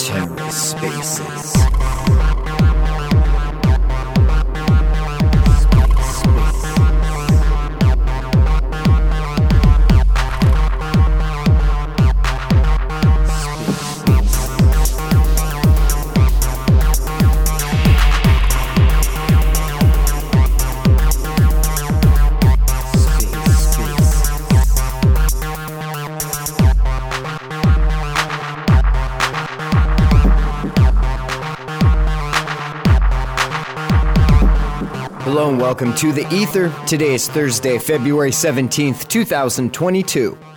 TerraSpaces. Hello and welcome to the Ether. Today is Thursday, February 17th, 2022.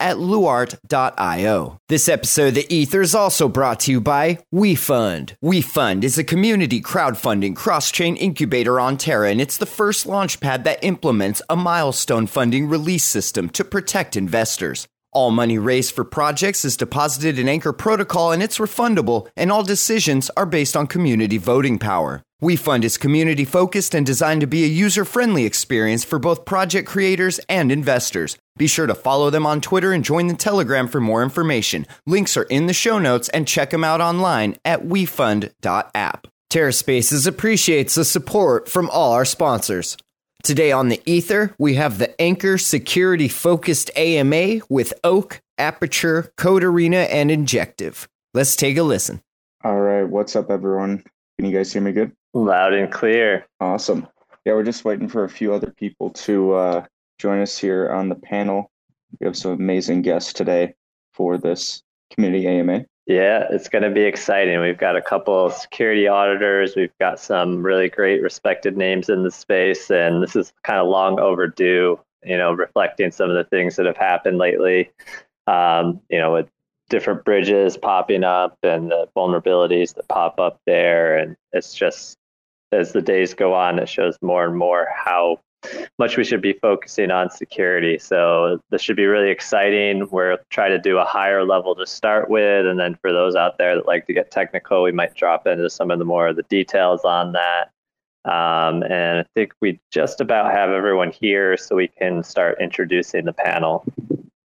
at luart.io. This episode of the Ether is also brought to you by WeFund. WeFund is a community crowdfunding cross-chain incubator on Terra, and it's the first launchpad that implements a milestone funding release system to protect investors. All money raised for projects is deposited in Anchor Protocol, and it's refundable, and all decisions are based on community voting power. WeFund is community-focused and designed to be a user-friendly experience for both project creators and investors. Be sure to follow them on Twitter and join the Telegram for more information. Links are in the show notes, and check them out online at wefund.app. TerraSpaces appreciates the support from all our sponsors. Today on the Ether, we have the Anchor Security-Focused AMA with Oak, Aperture, Code4rena, and Injective. Let's take a listen. All right, what's up, everyone? Can you guys hear me good? Loud and clear. Awesome. Yeah, we're just waiting for a few other people to join us here on the panel. We have some amazing guests today for this community AMA. Yeah, it's going to be exciting. We've got a couple of security auditors. We've got some really great respected names in the space. And this is kind of long overdue, you know, reflecting some of the things that have happened lately, with different bridges popping up and the vulnerabilities that pop up there. And it's just, as the days go on, it shows more and more how much we should be focusing on security. So this should be really exciting. We're trying to do a higher level to start with. And then for those out there that like to get technical, we might drop into some of the more of the details on that. And I think we just about have everyone here so we can start introducing the panel.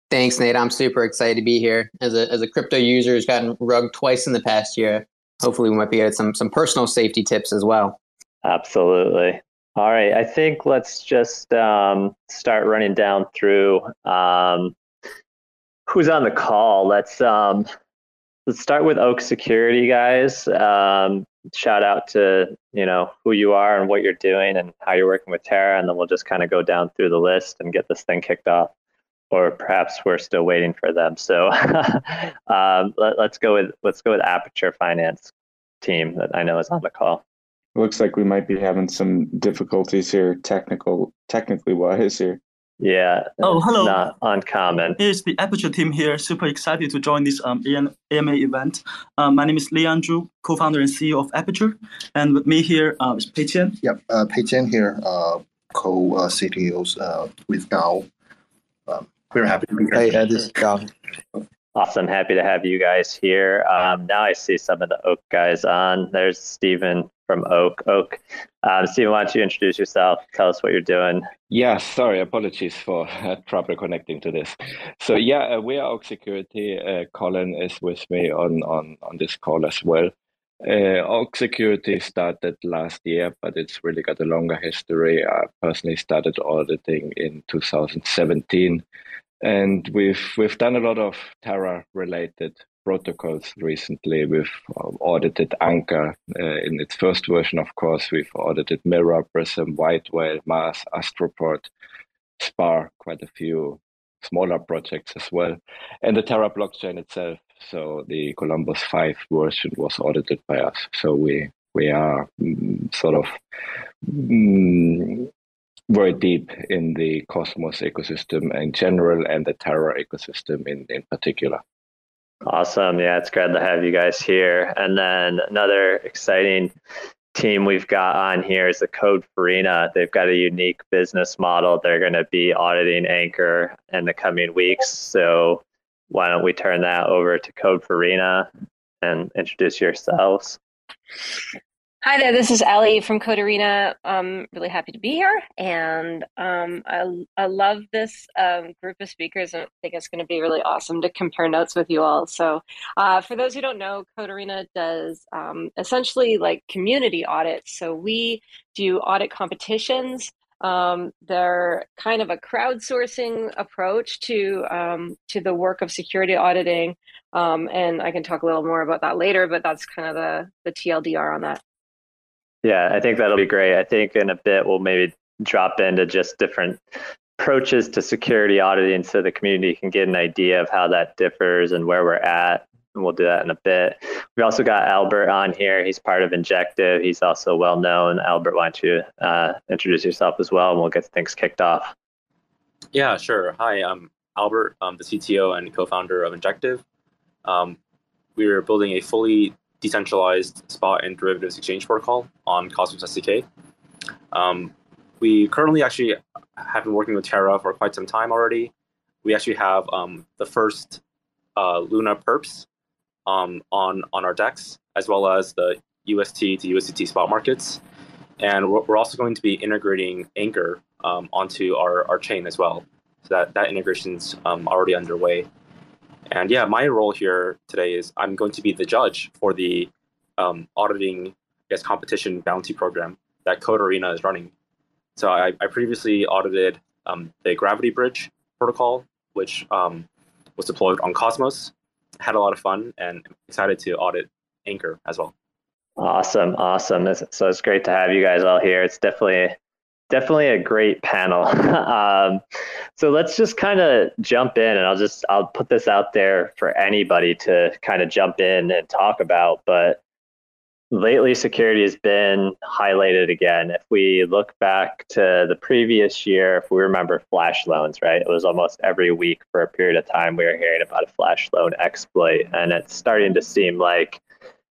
Thanks, Nate. I'm super excited to be here. As a crypto user who's gotten rugged twice in the past year, hopefully we might be at some personal safety tips as well. Absolutely. All right. I think let's just start running down through who's on the call. Let's start with Oak Security, guys. Shout out to who you are and what you're doing and how you're working with Terra, and then we'll just kind of go down through the list and get this thing kicked off. Or perhaps we're still waiting for them. So let's go with Aperture Finance team that I know is on the call. It looks like we might be having some difficulties here, technically wise here. Yeah. Oh, hello. Not uncommon. It's the Aperture team here. Super excited to join this AMA event. My name is Leon Zhu, co-founder and CEO of Aperture, and with me here is Pei Qian. Yep, Pei Qian here, co-CTOs with Gao. We're happy to be here. Hey, this is Gao. Awesome. Happy to have you guys here. Now I see some of the Oak guys on. There's Steven from Oak. Steven, why don't you introduce yourself? Tell us what you're doing. Yeah, sorry. Apologies for trouble connecting to this. So yeah, we are Oak Security. Colin is with me on this call as well. Oak Security started last year, but it's really got a longer history. I personally started auditing in 2017. And we've done a lot of Terra-related protocols recently. We've audited Anchor in its first version, of course. We've audited Mirror, Prism, White Whale, Mars, Astroport, Spar, quite a few smaller projects as well. And the Terra blockchain itself. So the Columbus 5 version was audited by us. So we are sort of very deep in the Cosmos ecosystem in general and the Terra ecosystem in particular. Awesome. Yeah, it's great to have you guys here. And then another exciting team we've got on here is the Code4rena. They've got a unique business model. They're going to be auditing Anchor in the coming weeks. So why don't we turn that over to Code4rena and introduce yourselves. Hi there, this is Ellie from Code4rena. I'm really happy to be here, and I love this group of speakers. I think it's going to be really awesome to compare notes with you all. So for those who don't know, Code4rena does essentially like community audits. So we do audit competitions. They're kind of a crowdsourcing approach to the work of security auditing. And I can talk a little more about that later, but that's kind of the TLDR on that. Yeah, I think that'll be great. I think in a bit, we'll maybe drop into just different approaches to security auditing so the community can get an idea of how that differs and where we're at. And we'll do that in a bit. We also got Albert on here. He's part of Injective. He's also well known. Albert, why don't you introduce yourself as well, and we'll get things kicked off. Yeah, sure. Hi, I'm Albert. I'm the CTO and co-founder of Injective. We're building a fully decentralized spot and derivatives exchange protocol on Cosmos SDK. We currently actually have been working with Terra for quite some time already. We actually have the first Luna perps on our DEX, as well as the UST to USDT spot markets. And we're also going to be integrating Anchor onto our chain as well. So that integration's already underway. And yeah, my role here today is I'm going to be the judge for the auditing, competition bounty program that Code4rena is running. So I previously audited the Gravity Bridge protocol, which was deployed on Cosmos. Had a lot of fun and excited to audit Anchor as well. Awesome, awesome. So it's great to have you guys all here. It's definitely a great panel. So let's just kind of jump in, and I'll put this out there for anybody to kind of jump in and talk about. But lately, security has been highlighted again. If we look back to the previous year, if we remember flash loans, right? It was almost every week for a period of time we were hearing about a flash loan exploit. And it's starting to seem like,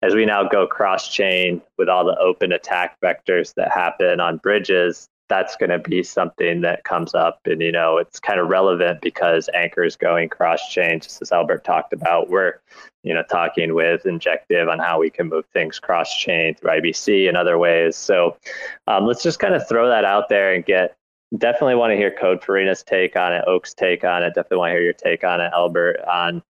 as we now go cross-chain with all the open attack vectors that happen on bridges, that's going to be something that comes up. And, it's kind of relevant because Anchor is going cross-chain, just as Albert talked about. We're, talking with Injective on how we can move things cross-chain through IBC and other ways. So let's just kind of throw that out there and definitely want to hear Code4rena's take on it, Oak's take on it, definitely want to hear your take on it, Albert, on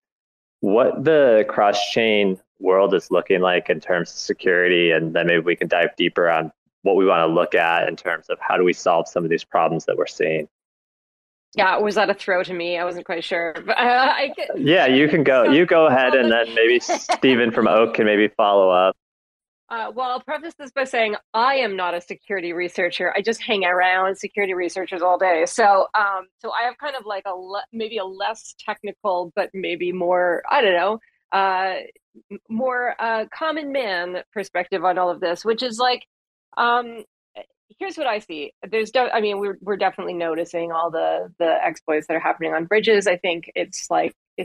what the cross-chain world is looking like in terms of security. And then maybe we can dive deeper on what we want to look at in terms of how do we solve some of these problems that we're seeing. Yeah, was that a throw to me? I wasn't quite sure. But yeah, you can go. You go ahead, and then maybe Steven from Oak can maybe follow up. Well, I'll preface this by saying I am not a security researcher. I just hang around security researchers all day. So so I have kind of like maybe a less technical, but maybe more, I don't know, more common man perspective on all of this, which is like, here's what I see. We're definitely noticing all the exploits that are happening on bridges. I think it's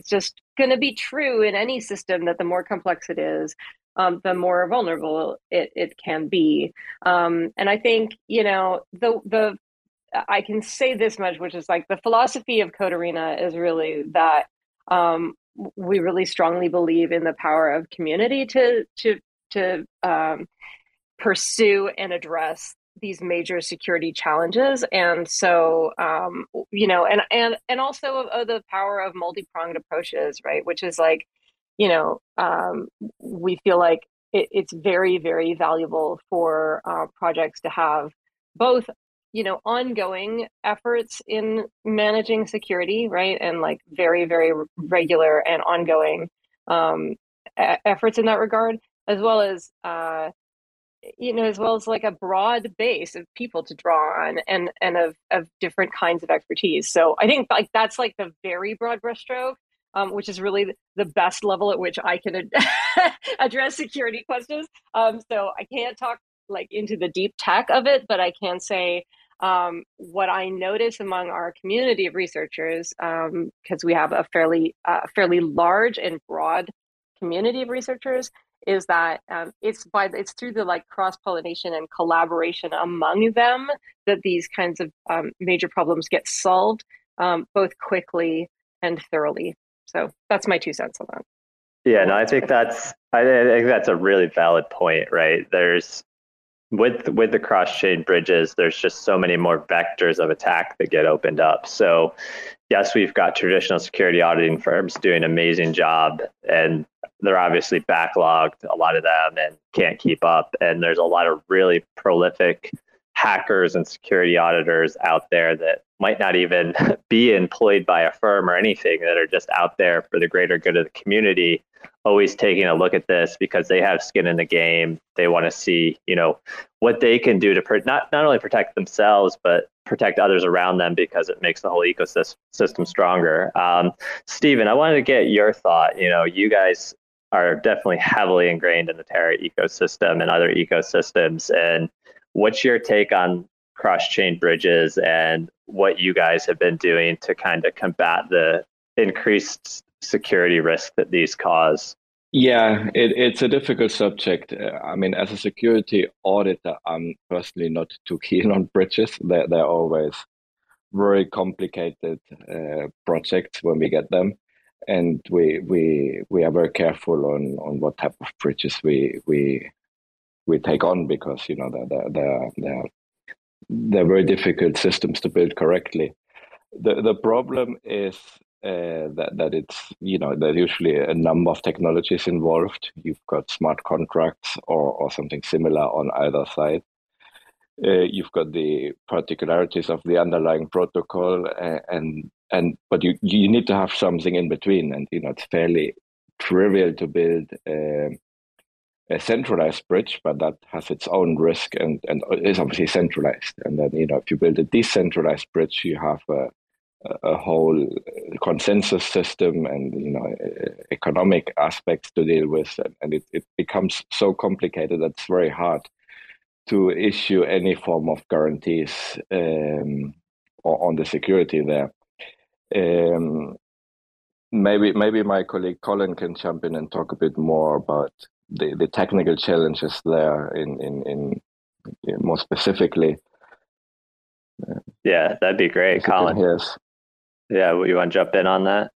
just going to be true in any system that the more complex it is, the more vulnerable it can be. And I think, I can say this much, which is like the philosophy of Code4rena is really that we really strongly believe in the power of community to pursue and address these major security challenges. And so, and also the power of multi-pronged approaches, right? Which is like, we feel like it's very, very valuable for projects to have both, ongoing efforts in managing security, right? And like very, very regular and ongoing efforts in that regard, as well as, like a broad base of people to draw on and of different kinds of expertise. So I think like that's like the very broad brushstroke, which is really the best level at which I can address security questions. So I can't talk like into the deep tech of it, but I can say What I notice among our community of researchers, because we have a fairly large and broad community of researchers, is that it's through the cross-pollination and collaboration among them that these kinds of major problems get solved both quickly and thoroughly. So that's my 2 cents on that. Yeah, no, I think that's a really valid point, right? There's with the cross-chain bridges, there's just so many more vectors of attack that get opened up. So yes, we've got traditional security auditing firms doing an amazing job, and they're obviously backlogged, a lot of them, and can't keep up. And there's a lot of really prolific hackers and security auditors out there that might not even be employed by a firm or anything, that are just out there for the greater good of the community, always taking a look at this because they have skin in the game. They want to see, what they can do to not only protect themselves, but protect others around them, because it makes the whole ecosystem stronger. Steven, I wanted to get your thought. You guys are definitely heavily ingrained in the Terra ecosystem and other ecosystems. And what's your take on cross-chain bridges and what you guys have been doing to kind of combat the increased security risk that these cause? Yeah, it's a difficult subject. I mean, as a security auditor, I'm personally not too keen on bridges. They're always very complicated projects when we get them. And we are very careful on what type of bridges we take on, because they're very difficult systems to build correctly. The problem is that it's there's usually a number of technologies involved. You've got smart contracts or something similar on either side. You've got the particularities of the underlying protocol, but you need to have something in between. And it's fairly trivial to build a centralized bridge, but that has its own risk and is obviously centralized. And then, if you build a decentralized bridge, you have a whole consensus system and, economic aspects to deal with. And it becomes so complicated that it's very hard to issue any form of guarantees on the security there. Maybe my colleague Colin can jump in and talk a bit more about the technical challenges there in more specifically. Yeah, that'd be great, Colin. Yes. Yeah, you want to jump in on that?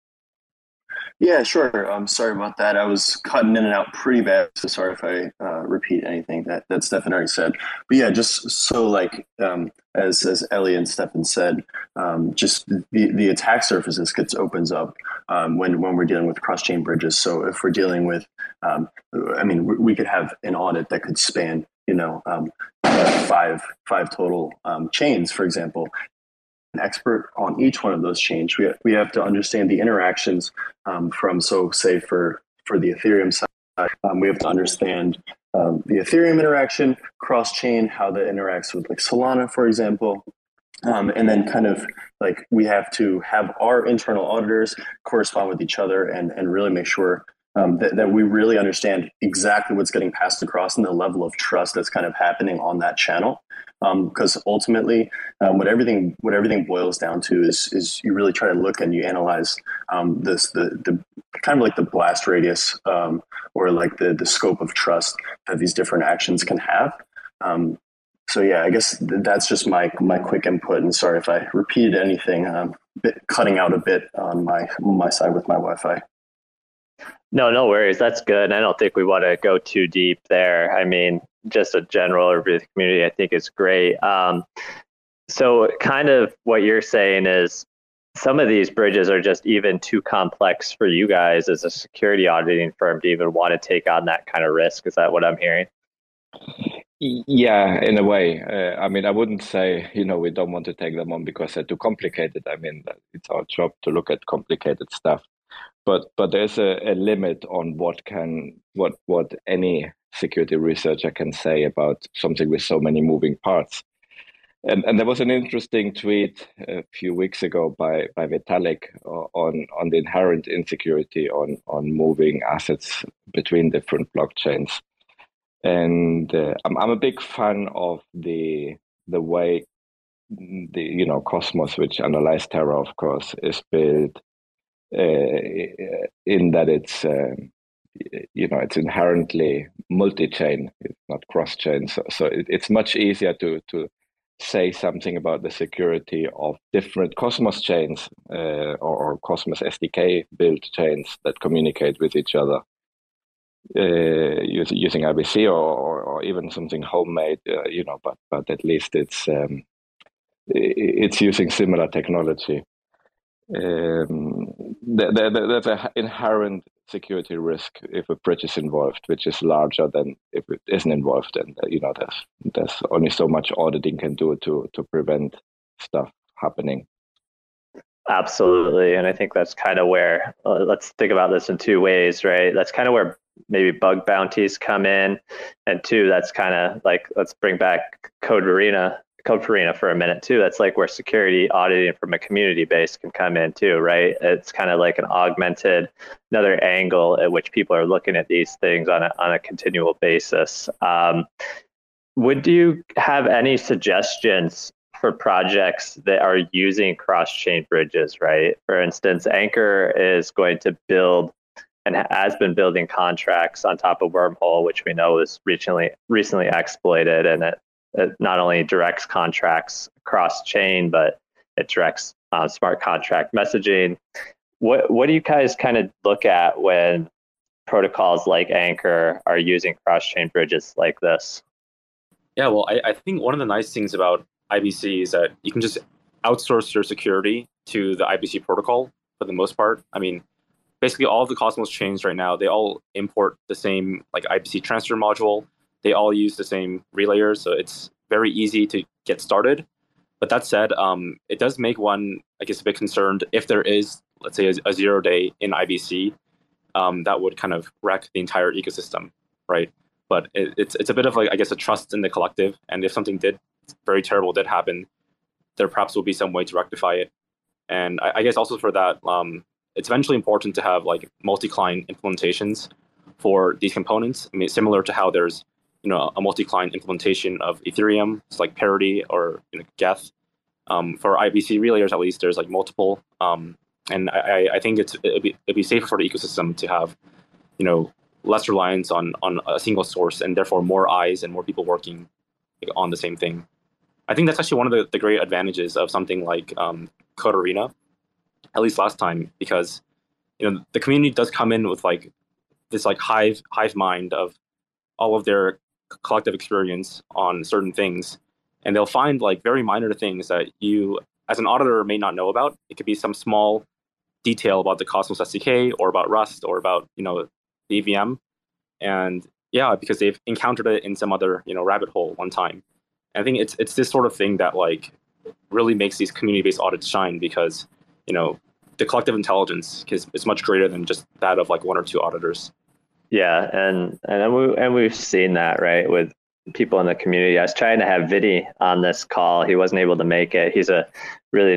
Yeah, sure. I'm sorry about that. I was cutting in and out pretty bad, so sorry if I repeat anything that Stefan already said. But yeah, just so as Ellie and Stefan said, just the attack surfaces opens up when we're dealing with cross-chain bridges. So if we're dealing with, we could have an audit that could span, five total chains, for example. An expert on each one of those chains, we have to understand the interactions for the Ethereum side, we have to understand the Ethereum interaction cross-chain, how that interacts with Solana, for example. And then we have to have our internal auditors correspond with each other and really make sure that we really understand exactly what's getting passed across and the level of trust that's happening on that channel. Because ultimately, what everything boils down to is you really try to look and you analyze the the blast radius or the scope of trust that these different actions can have. So yeah, I guess that's just my quick input. And sorry if I repeated anything. Cutting out a bit on my side with my Wi-Fi. No worries. That's good. I don't think we want to go too deep there. I mean, just a general overview of the community, I think, is great. So kind of what you're saying is some of these bridges are just even too complex for you guys as a security auditing firm to even want to take on that kind of risk. Is that what I'm hearing? Yeah, in a way. I wouldn't say, we don't want to take them on because they're too complicated. I mean, it's our job to look at complicated stuff. But there's a limit on what any security researcher can say about something with so many moving parts. And there was an interesting tweet a few weeks ago by Vitalik on the inherent insecurity on moving assets between different blockchains. And I'm a big fan of the way the, you know, Cosmos, which analyzes Terra, of course, is built in that it's, you know, it's inherently multi-chain, it's not cross-chain. So it's much easier to say something about the security of different Cosmos chains or Cosmos SDK built chains that communicate with each other using IBC or even something homemade, you know, but at least it's using similar technology. There's an inherent security risk if a bridge is involved, which is larger than if it isn't involved. And, you know, there's only so much auditing can do to prevent stuff happening. Absolutely. And I think that's kind of where, let's think about this in two ways, right? That's kind of where maybe bug bounties come in. And two, that's kind of like, let's bring back Code4rena for a minute too. That's like where security auditing from a community base can come in too, right? It's kind of like an augmented, another angle at which people are looking at these things on a continual basis. Would you have any suggestions for projects that are using cross-chain bridges, right? For instance, Anchor is going to build and has been building contracts on top of Wormhole, which we know is recently exploited, and it not only directs contracts cross chain, but it directs smart contract messaging. What do you guys kind of look at when protocols like Anchor are using cross chain bridges like this? Yeah, well, I think one of the nice things about IBC is that you can just outsource your security to the IBC protocol for the most part. I mean, basically all of the Cosmos chains right now, they all import the same like IBC transfer module. They all use the same relayers, so it's very easy to get started. But that said, it does make one, I guess, a bit concerned if there is, let's say, a 0-day in IBC, that would kind of wreck the entire ecosystem, right? But it's a bit of, like, I guess, a trust in the collective. And if something very terrible did happen, there perhaps will be some way to rectify it. And I guess also for that, it's eventually important to have, like, multi-client implementations for these components. I mean, similar to how there's, you know, a multi-client implementation of Ethereum, it's like Parity or, you know, Geth. For IBC relayers, at least, there's like multiple. And I think it'd be safer for the ecosystem to have, you know, less reliance on a single source and therefore more eyes and more people working on the same thing. I think that's actually one of the great advantages of something like Code4rena, at least last time, because, you know, the community does come in with like this like hive mind of all of their collective experience on certain things, and they'll find like very minor things that you as an auditor may not know about. It could be some small detail about the Cosmos SDK or about Rust or about, you know, the EVM, and yeah, because they've encountered it in some other, you know, rabbit hole one time. And I think it's this sort of thing that like really makes these community-based audits shine, because, you know, the collective intelligence is much greater than just that of like one or two auditors. Yeah, and we've seen that, right, with people in the community. I was trying to have Vinny on this call. He wasn't able to make it. He's a really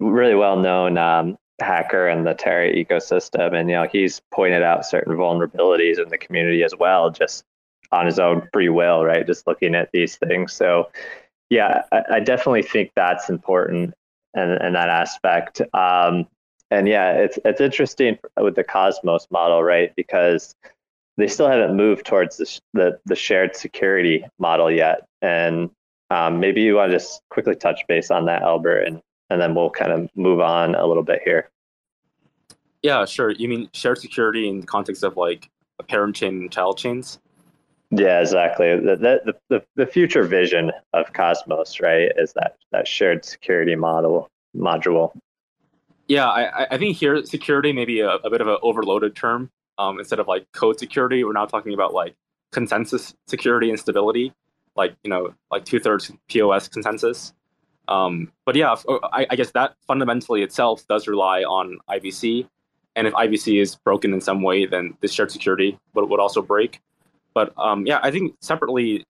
well known hacker in the Terra ecosystem, and, you know, he's pointed out certain vulnerabilities in the community as well, just on his own free will, right? Just looking at these things. So, yeah, I definitely think that's important in that aspect. And yeah, it's interesting with the Cosmos model, right? Because they still haven't moved towards the shared security model yet. And maybe you want to just quickly touch base on that, Albert, and then we'll kind of move on a little bit here. Yeah, sure. You mean shared security in the context of like a parent chain and child chains? Yeah, exactly. The future vision of Cosmos, right, is that shared security module. Yeah, I think here security may be a bit of an overloaded term. Instead of like code security, we're now talking about like consensus security and stability, like, you know, like 2/3 POS consensus. But yeah, I guess that fundamentally itself does rely on IBC. And if IBC is broken in some way, then the shared security would also break. But yeah, I think separately,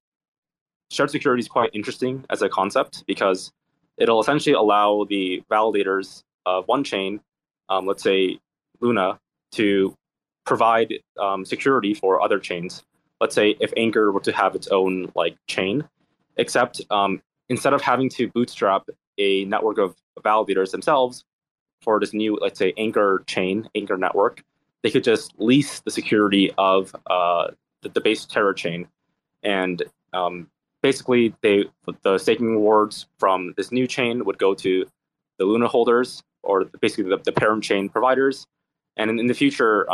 shared security is quite interesting as a concept, because it'll essentially allow the validators of one chain, let's say Luna, to provide security for other chains. Let's say if Anchor were to have its own like chain, except instead of having to bootstrap a network of validators themselves for this new, let's say, Anchor chain, Anchor network, they could just lease the security of the base Terra chain. And basically, the staking rewards from this new chain would go to the Luna holders, or basically the parent chain providers. And in the future,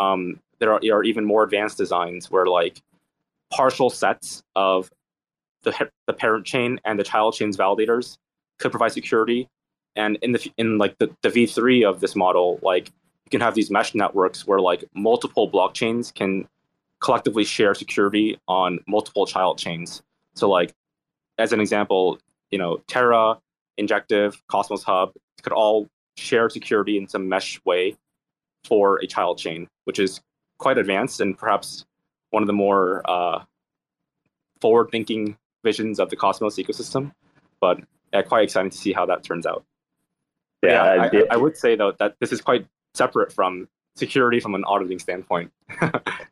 there are even more advanced designs where like partial sets of the parent chain and the child chain's validators could provide security. And in the V3 of this model, like you can have these mesh networks where like multiple blockchains can collectively share security on multiple child chains. So like, as an example, you know, Terra, Injective, Cosmos Hub could all share security in some mesh way for a child chain, which is quite advanced and perhaps one of the more forward-thinking visions of the Cosmos ecosystem. But quite exciting to see how that turns out. Yeah, I would say though that this is quite separate from security from an auditing standpoint.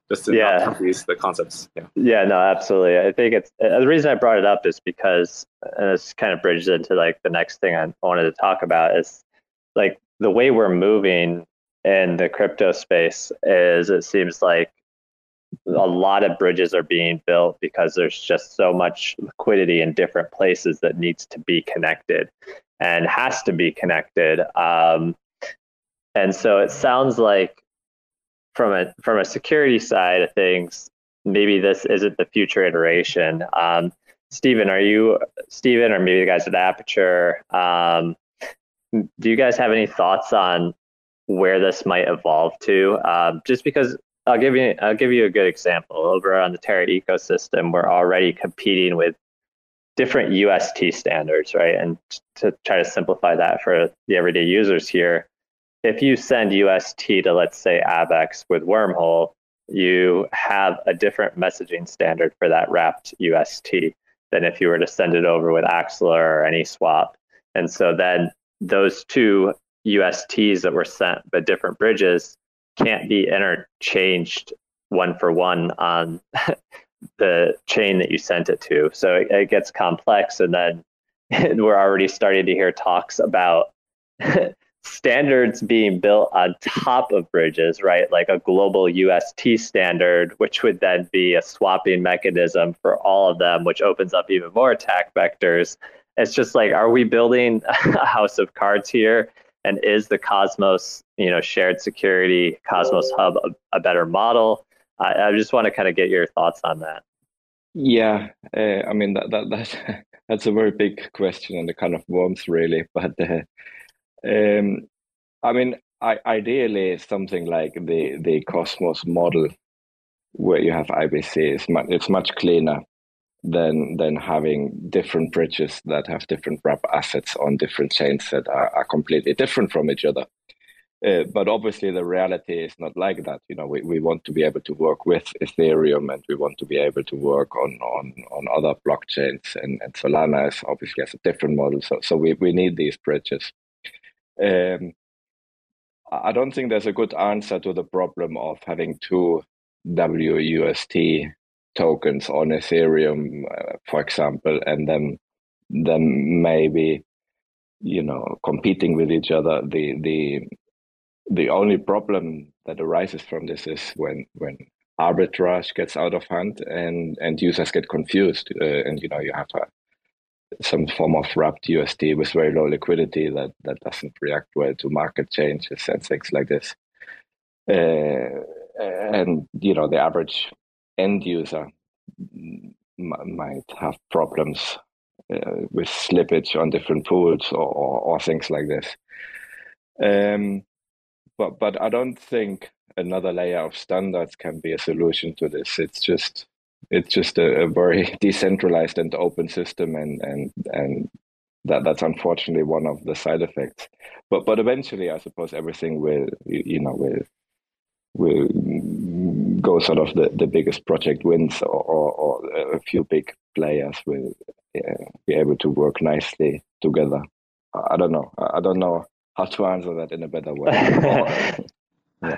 Just to not confuse the concepts. Yeah, no, absolutely. I think it's the reason I brought it up is because, and this kind of bridges into like the next thing I wanted to talk about is like the way we're moving in the crypto space is it seems like a lot of bridges are being built because there's just so much liquidity in different places that needs to be connected and has to be connected. And so it sounds like from a security side of things, maybe this isn't the future iteration. Steven, or maybe the guys at Aperture, do you guys have any thoughts on where this might evolve to? Just because I'll give you a good example. Over on the Terra ecosystem, we're already competing with different UST standards, right? And to try to simplify that for the everyday users here, if you send UST to, let's say, AVAX with Wormhole, you have a different messaging standard for that wrapped UST than if you were to send it over with Axelar or any swap. And so then those two USTs that were sent by different bridges can't be interchanged one for one on the chain that you sent it to. So it gets complex, and then we're already starting to hear talks about standards being built on top of bridges, right? Like a global UST standard, which would then be a swapping mechanism for all of them, which opens up even more attack vectors. It's just like, are we building a house of cards here? And is the Cosmos, shared security Cosmos Hub a better model? I just want to kind of get your thoughts on that. Yeah, I mean that's a very big question, and it kind of warms really. But I mean, ideally, something like the Cosmos model, where you have IBC, it's much cleaner than having different bridges that have different wrap assets on different chains that are completely different from each other. But obviously the reality is not like that. We want to be able to work with Ethereum, and we want to be able to work on other blockchains, and Solana is obviously has a different model. So we need these bridges. I don't think there's a good answer to the problem of having two WUST tokens on Ethereum, for example, and then maybe competing with each other. The only problem that arises from this is when arbitrage gets out of hand and users get confused, and you have some form of wrapped UST with very low liquidity that doesn't react well to market changes and things like this, and the average end user might have problems with slippage on different pools or things like this. But I don't think another layer of standards can be a solution to this. It's just a very decentralized and open system, and that's unfortunately one of the side effects. But eventually, I suppose everything will go sort of the biggest project wins, or a few big players will be able to work nicely together. I don't know. I don't know how to answer that in a better way.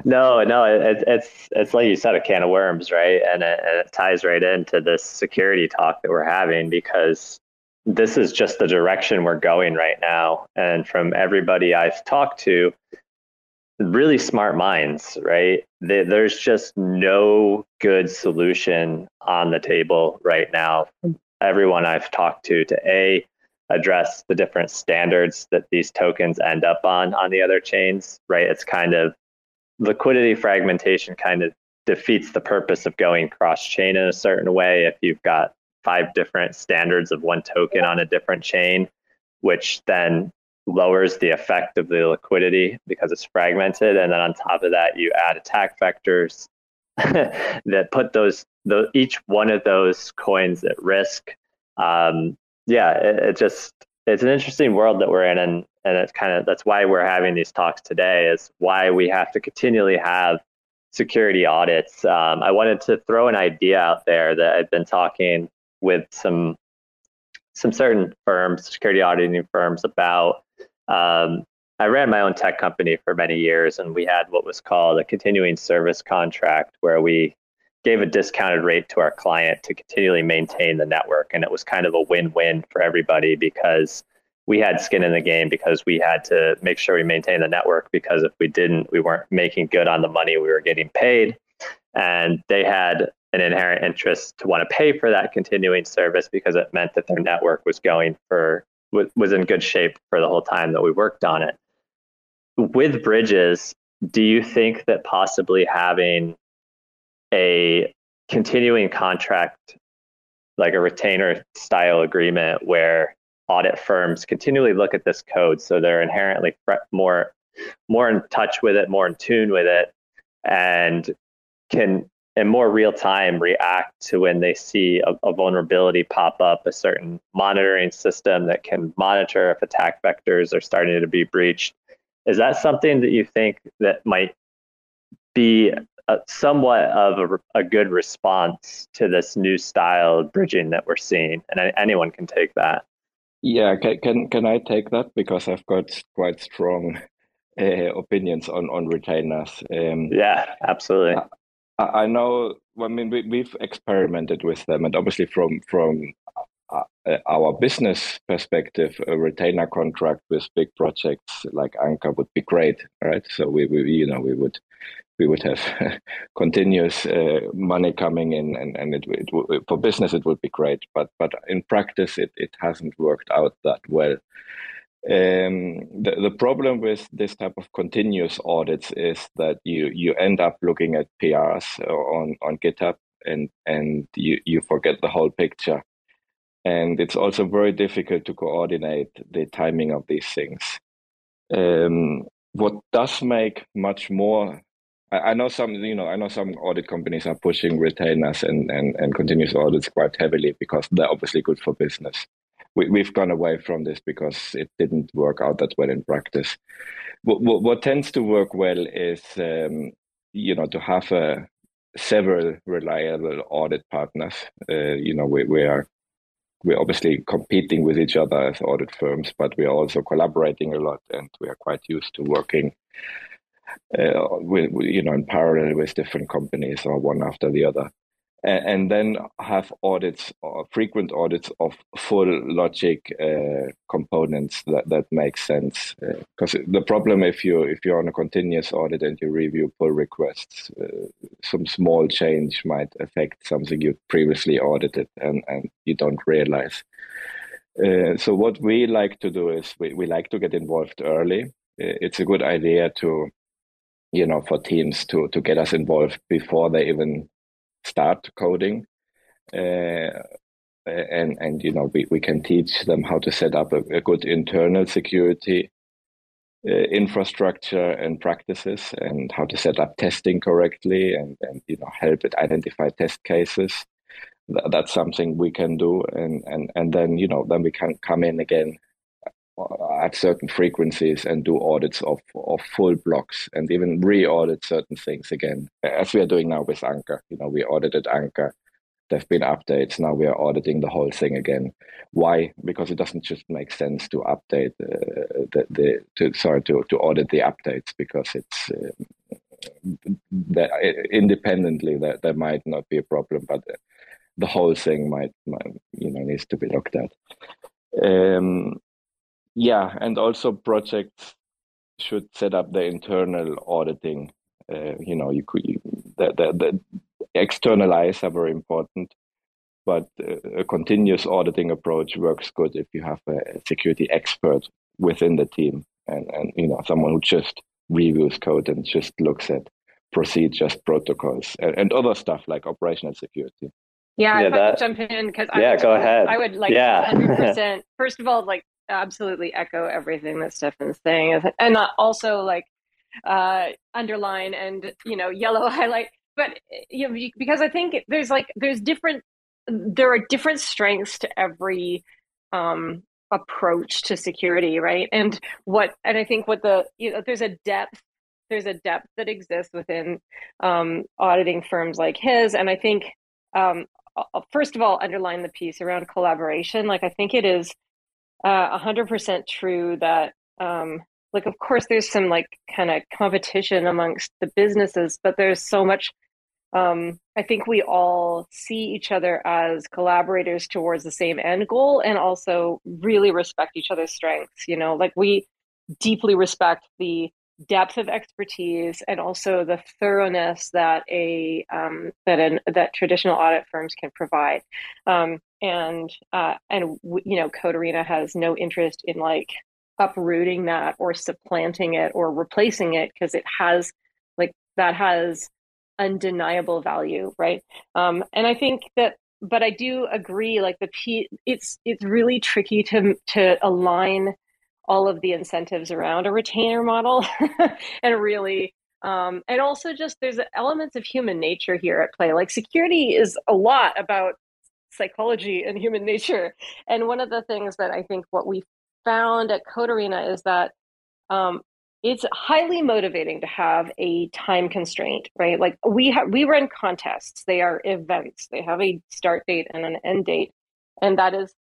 No, it's like you said, a can of worms, right? And it ties right into this security talk that we're having, because this is just the direction we're going right now. And from everybody I've talked to, really smart minds, right? There's just no good solution on the table right now. Everyone I've talked to A, address the different standards that these tokens end up on the other chains, right? It's kind of liquidity fragmentation kind of defeats the purpose of going cross-chain in a certain way. If you've got 5 different standards of one token on a different chain, which then lowers the effect of the liquidity because it's fragmented. And then on top of that, you add attack vectors that put each one of those coins at risk. It's an interesting world that we're in. And it's kind of, that's why we're having these talks today, is why we have to continually have security audits. I wanted to throw an idea out there that I've been talking with some certain firms, security auditing firms, about. I ran my own tech company for many years, and we had what was called a continuing service contract, where we gave a discounted rate to our client to continually maintain the network. And it was kind of a win-win for everybody, because we had skin in the game, because we had to make sure we maintained the network, because if we didn't, we weren't making good on the money we were getting paid. And they had an inherent interest to want to pay for that continuing service, because it meant that their network was in good shape for the whole time that we worked on it. With bridges, do you think that possibly having a continuing contract, like a retainer style agreement, where audit firms continually look at this code, so they're inherently more in touch with it, more in tune with it, and can in more real time react to when they see a vulnerability pop up, a certain monitoring system that can monitor if attack vectors are starting to be breached? Is that something that you think that might be somewhat of a good response to this new style of bridging that we're seeing? And anyone can take that. Yeah, can I take that? Because I've got quite strong opinions on retainers. Yeah, absolutely. I know. I mean, we've experimented with them, and obviously, from our business perspective, a retainer contract with big projects like Anchor would be great, right? So we would have continuous money coming in, and it for business it would be great, but in practice it hasn't worked out that well. The problem with this type of continuous audits is that you end up looking at PRs on GitHub, and you forget the whole picture. And it's also very difficult to coordinate the timing of these things. What does make much more, I know some audit companies are pushing retainers and continuous audits quite heavily, because they're obviously good for business. We've gone away from this because it didn't work out that well in practice. What tends to work well is, to have several reliable audit partners. We're obviously competing with each other as audit firms, but we are also collaborating a lot, and we are quite used to working in parallel with different companies, or one after the other. And then have audits, or frequent audits, of full logic components that make sense. Because the problem, if you're on a continuous audit and you review pull requests, some small change might affect something you previously audited and you don't realize. So what we like to do is we like to get involved early. It's a good idea for teams to get us involved before they even start coding, and we can teach them how to set up a good internal security infrastructure and practices, and how to set up testing correctly, and help it identify test cases. That's something we can do, and then we can come in again at certain frequencies and do audits of full blocks, and even re-audit certain things again, as we are doing now with Anchor. We audited Anchor. There have been updates. Now we are auditing the whole thing again. Why? Because it doesn't just make sense to update to audit the updates, because it's independently there might not be a problem, but the whole thing might needs to be looked at. Yeah, and also projects should set up the internal auditing. You could the external eyes are very important, but a continuous auditing approach works good if you have a security expert within the team, and someone who just reviews code and just looks at procedures, protocols, and other stuff like operational security. Yeah, if I could jump in because go ahead. I would 100%. First of all, absolutely echo everything that Stefan's saying, and also underline and yellow highlight. But because I think there's there are different strengths to every approach to security, right? And I think there's a depth that exists within auditing firms like his, and I think. I'll first of all underline the piece around collaboration. I think it is 100% true that of course there's some kind of competition amongst the businesses, but there's so much I think we all see each other as collaborators towards the same end goal, and also really respect each other's strengths. We deeply respect the depth of expertise and also the thoroughness that that traditional audit firms can provide, and Code4rena has no interest in uprooting that or supplanting it or replacing it, because it has that has undeniable value, right? And I think that, but I do agree, it's really tricky to align all of the incentives around a retainer model and really and also just there's elements of human nature here at play. Security is a lot about psychology and human nature. And one of the things that I think what we found at Code4rena is that it's highly motivating to have a time constraint, right? We run contests, they are events, they have a start date and an end date. And that is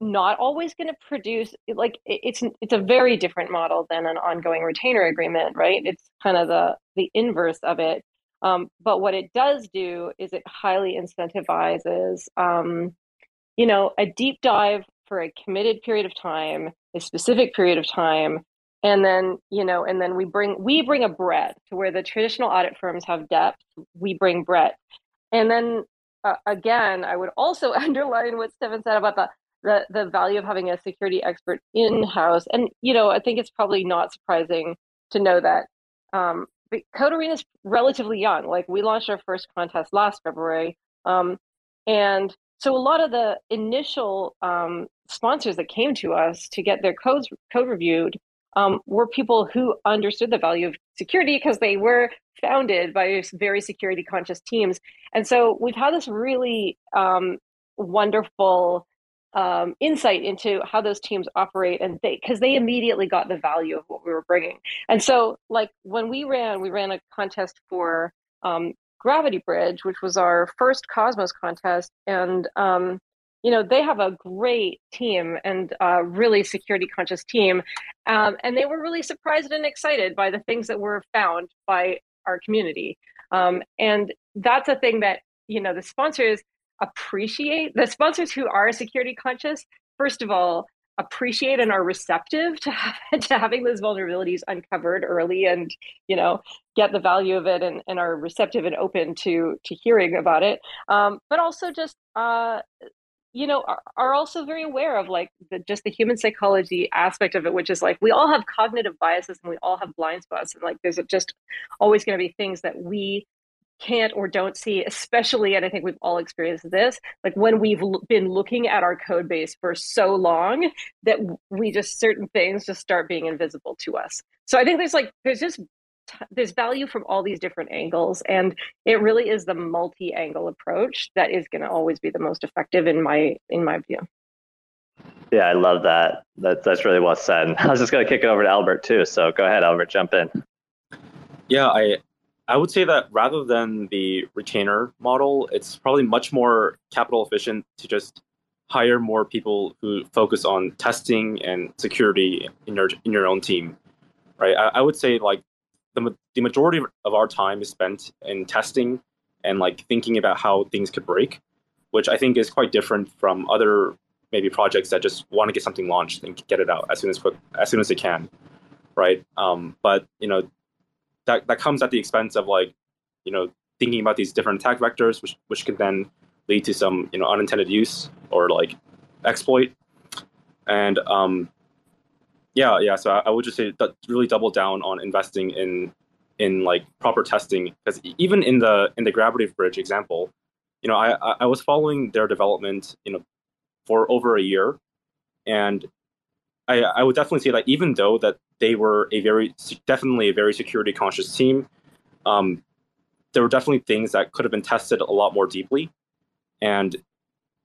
not always going to produce it's a very different model than an ongoing retainer agreement, right? It's kind of the inverse of it. But what it does do is it highly incentivizes, a deep dive for a committed period of time, a specific period of time. And then, we bring a breadth to where the traditional audit firms have depth, we bring breadth. And then again, I would also underline what Steven said about the value of having a security expert in-house. And, I think it's probably not surprising to know that Code4rena is relatively young. We launched our first contest last February. And so a lot of the initial sponsors that came to us to get their code reviewed were people who understood the value of security because they were founded by very security conscious teams. And so we've had this really wonderful insight into how those teams operate, and because they immediately got the value of what we were bringing. And so when we ran a contest for Gravity Bridge, which was our first Cosmos contest, and they have a great team and a really security conscious team, and they were really surprised and excited by the things that were found by our community, and that's a thing that the sponsors appreciate. The sponsors who are security conscious, first of all, appreciate and are receptive to having those vulnerabilities uncovered early and, get the value of it, and are receptive and open to hearing about it. But also just, are also very aware of the human psychology aspect of it, which is we all have cognitive biases and we all have blind spots. And there's just always going to be things that we can't or don't see, especially, and I think we've all experienced this, when we've been looking at our code base for so long that certain things just start being invisible to us. So I think there's value from all these different angles, and it really is the multi-angle approach that is going to always be the most effective in my view. Yeah, I love that. That's really well said. I was just going to kick it over to Albert too. So go ahead, Albert, jump in. Yeah, I would say that rather than the retainer model, it's probably much more capital efficient to just hire more people who focus on testing and security in your own team, right? I would say the majority of our time is spent in testing and thinking about how things could break, which I think is quite different from other maybe projects that just want to get something launched and get it out as soon as they can, right? But you know, that comes at the expense of, like, you know, thinking about these different attack vectors, which could then lead to some, you know, unintended use or like exploit. And So I would just say that really double down on investing in like proper testing, because even in the Gravity Bridge example, you know, I was following their development, you know, for over a year, and I would definitely say that even though that they were definitely a very security conscious team, there were definitely things that could have been tested a lot more deeply, and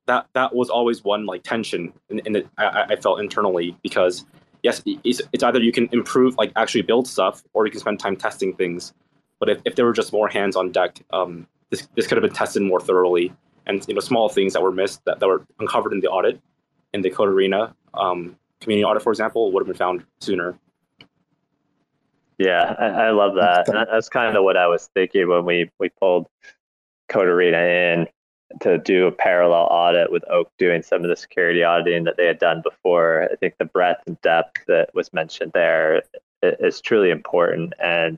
that was always one like tension in the, I felt internally, because yes, it's either you can improve, like actually build stuff, or you can spend time testing things. But if there were just more hands on deck, this could have been tested more thoroughly. And you know, small things that were missed that were uncovered in the audit, in the Code4rena community audit, for example, would have been found sooner. Yeah, I love that. And that's kind of what I was thinking when we pulled Code4rena in to do a parallel audit with Oak doing some of the security auditing that they had done before. I think the breadth and depth that was mentioned there is truly important. And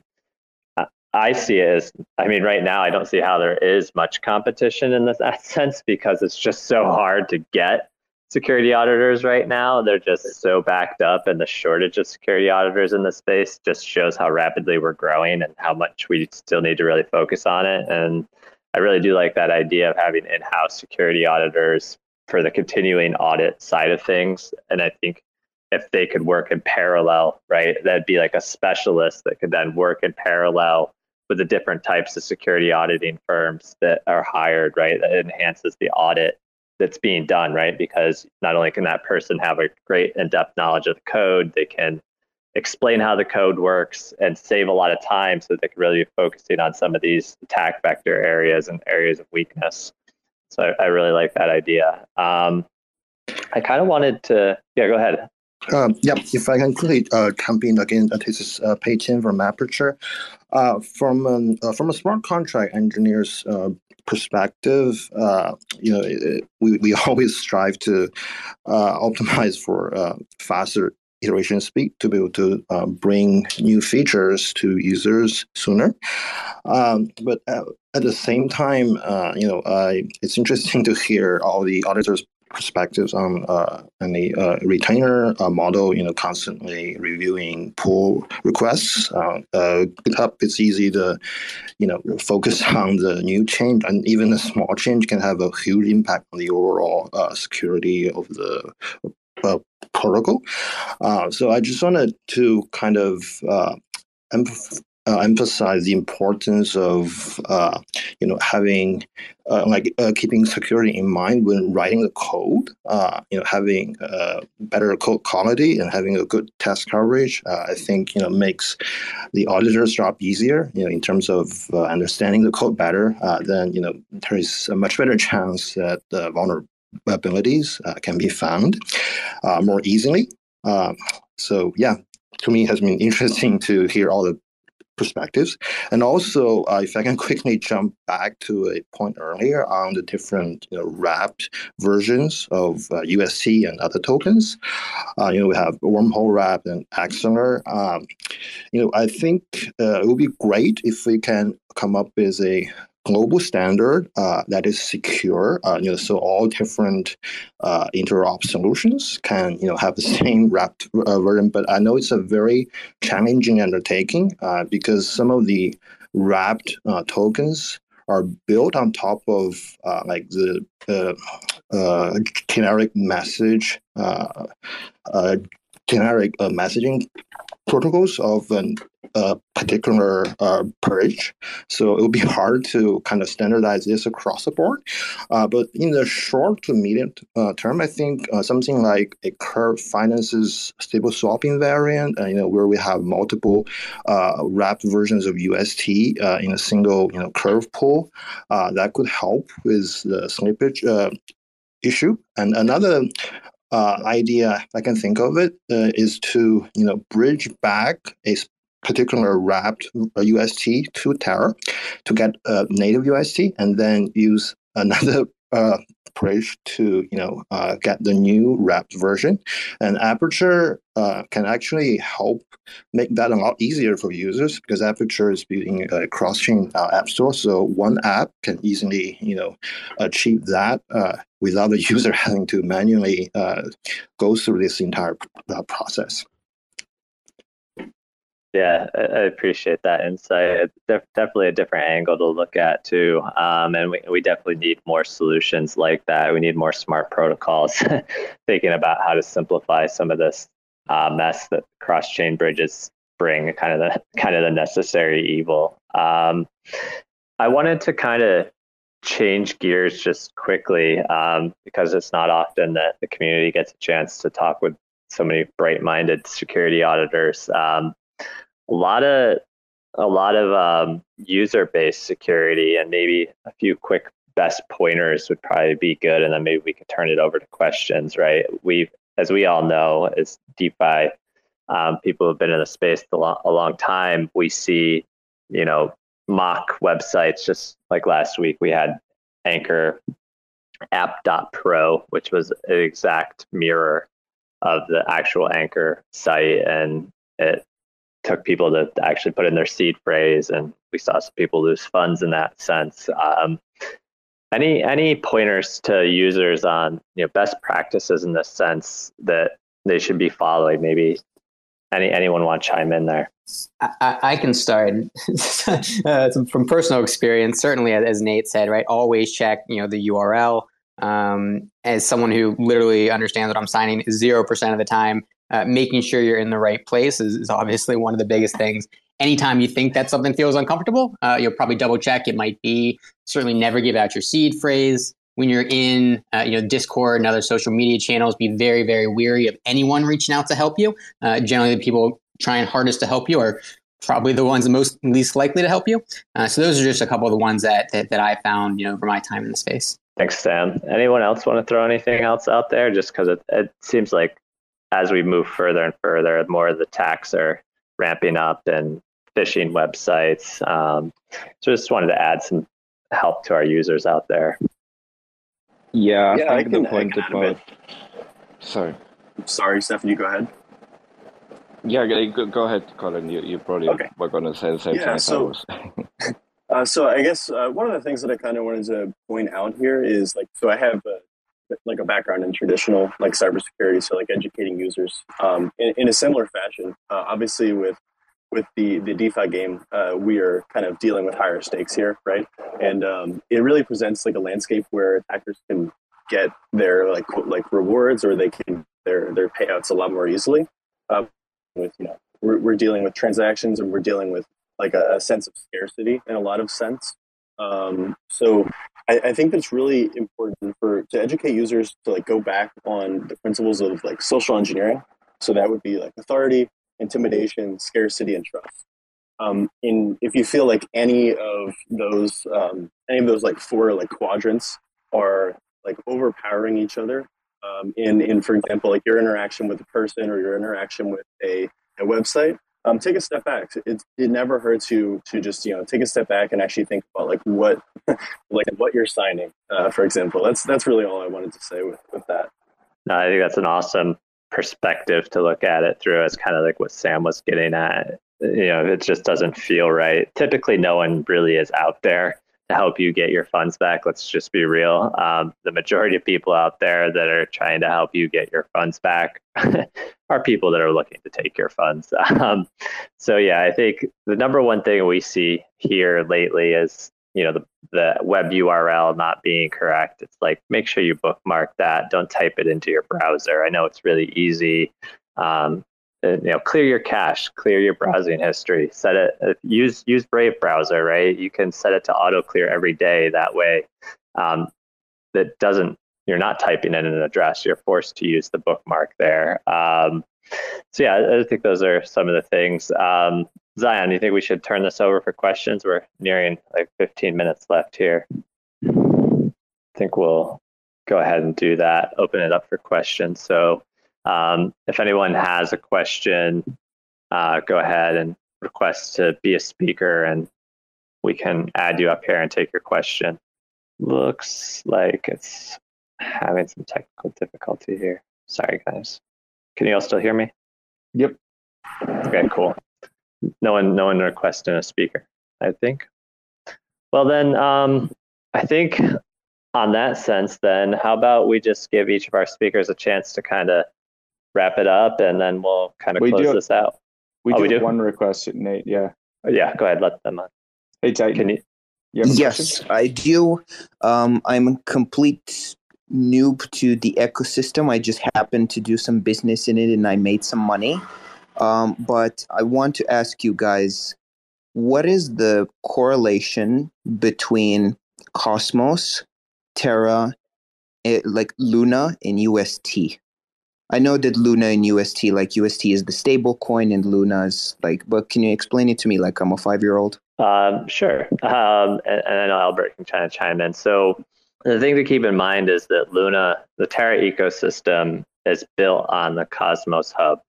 I see it as, I mean, right now, I don't see how there is much competition in that sense, because it's just so hard to get security auditors right now. They're just so backed up, and the shortage of security auditors in the space just shows how rapidly we're growing and how much we still need to really focus on it. And I really do like that idea of having in-house security auditors for the continuing audit side of things. And I think if they could work in parallel, right, that'd be like a specialist that could then work in parallel with the different types of security auditing firms that are hired, right? That enhances the audit that's being done, right? Because not only can that person have a great in-depth knowledge of the code, they can explain how the code works and save a lot of time so that they can really be focusing on some of these attack vector areas and areas of weakness. So I really like that idea. I kind of wanted to, go ahead. If I can quickly jump in again, this is Pei Qian from Aperture. From a smart contract engineer's perspective, we always strive to optimize for faster iteration speed to be able to bring new features to users sooner. But at the same time, it's interesting to hear all the auditors' perspectives on the retainer model, constantly reviewing pull requests. GitHub, it's easy to, focus on the new change, and even a small change can have a huge impact on the overall security of the protocol. So I just wanted to kind of emphasize the importance of having keeping security in mind when writing the code, having better code quality and having a good test coverage, I think makes the auditor's job easier, in terms of understanding the code better. Then there is a much better chance that the vulnerabilities can be found more easily. To me it has been interesting to hear all the perspectives. And also, if I can quickly jump back to a point earlier on the different wrapped versions of UST and other tokens, we have Wormhole Wrap and Axelar. I think it would be great if we can come up with a global standard that is secure, so all different interop solutions can have the same wrapped version. But I know it's a very challenging undertaking because some of the wrapped tokens are built on top of the generic message messaging protocols of a particular bridge. So it would be hard to kind of standardize this across the board. But in the short to medium term, I think something like a Curve Finance's stable swapping variant, where we have multiple wrapped versions of UST in a single Curve pool, that could help with the slippage issue. And another idea I can think of it is to bridge back a particular wrapped UST to Terra to get native UST, and then use another push to get the new wrapped version, and Aperture can actually help make that a lot easier for users, because Aperture is building a cross-chain app store, so one app can easily achieve that without the user having to manually go through this entire process. Yeah, I appreciate that insight. It's definitely a different angle to look at too. And we definitely need more solutions like that. We need more smart protocols thinking about how to simplify some of this mess that cross-chain bridges bring, kind of the necessary evil. I wanted to kind of change gears just quickly because it's not often that the community gets a chance to talk with so many bright-minded security auditors. A lot of user-based security, and maybe a few quick best pointers would probably be good, and then maybe we could turn it over to questions, right? As we all know, as DeFi people have been in the space a long time, we see, mock websites. Just like last week, we had Anchor app.pro, which was an exact mirror of the actual Anchor site, and it took people to actually put in their seed phrase, and we saw some people lose funds in that sense. Any pointers to users on best practices in this sense that they should be following? Maybe anyone want to chime in there? I can start from personal experience. Certainly, as Nate said, right, always check the URL. As someone who literally understands what I'm signing 0% of the time, making sure you're in the right place is obviously one of the biggest things. Anytime you think that something feels uncomfortable, you'll probably double check. It might be. Certainly never give out your seed phrase. When you're in Discord and other social media channels, be very, very wary of anyone reaching out to help you. Generally, the people trying hardest to help you are probably the ones most least likely to help you. So those are just a couple of the ones that I found over my time in the space. Thanks, Sam. Anyone else want to throw anything else out there? Just because it seems like as we move further and further, more of the attacks are ramping up and phishing websites. So just wanted to add some help to our users out there. Yeah, I think the point about... Sorry, Stefan, you go ahead. Yeah, go ahead, Colin. You probably were going to say the same thing as I was. So I guess one of the things that I kind of wanted to point out here is, I have... a background in traditional cybersecurity, so educating users in a similar fashion. Obviously, with the DeFi game, we are kind of dealing with higher stakes here, right? And it really presents a landscape where attackers can get their rewards, or they can their payouts a lot more easily. We're dealing with transactions, and we're dealing with a sense of scarcity in a lot of sense. So I think that's really important to educate users to go back on the principles of social engineering. So that would be authority, intimidation, scarcity, and trust. And if you feel any of those four quadrants are overpowering each other, in for example your interaction with a person or your interaction with a website. Take a step back. It never hurts to just take a step back and actually think about what what you're signing. For example, that's really all I wanted to say with that. No, I think that's an awesome perspective to look at it through. It's kind of what Sam was getting at. It just doesn't feel right. Typically, no one really is out there to help you get your funds back. Let's just be real. The majority of people out there that are trying to help you get your funds back are people that are looking to take your funds. I think the number one thing we see here lately is, the web URL not being correct. It's make sure you bookmark that. Don't type it into your browser. I know it's really easy. Clear your cache, clear your browsing history, set it, use Brave browser, right? You can set it to auto clear every day. That way you're not typing in an address. You're forced to use the bookmark there. I think those are some of the things. Zion, do you think we should turn this over for questions? We're nearing 15 minutes left here. I think we'll go ahead and do that. Open it up for questions. So, if anyone has a question, go ahead and request to be a speaker, and we can add you up here and take your question. Looks like it's having some technical difficulty here. Sorry, guys. Can you all still hear me? Yep. Okay, cool. No one requested a speaker, I think. Well, then, I think on that sense, then, how about we just give each of our speakers a chance to kind of wrap it up, and then we'll kind of close this out. We do have one request, Nate, yeah. Yeah, go ahead, let them on. Hey, Titan, can you? Yes, I do. I'm a complete noob to the ecosystem. I just happened to do some business in it, and I made some money. But I want to ask you guys, what is the correlation between Cosmos, Terra, like Luna, and UST? I know that Luna and UST, like UST is the stable coin and Luna's like, but can you explain it to me like I'm a 5-year-old? Sure. And I know Albert can kind of chime in. So the thing to keep in mind is that Luna, the Terra ecosystem, is built on the Cosmos hub.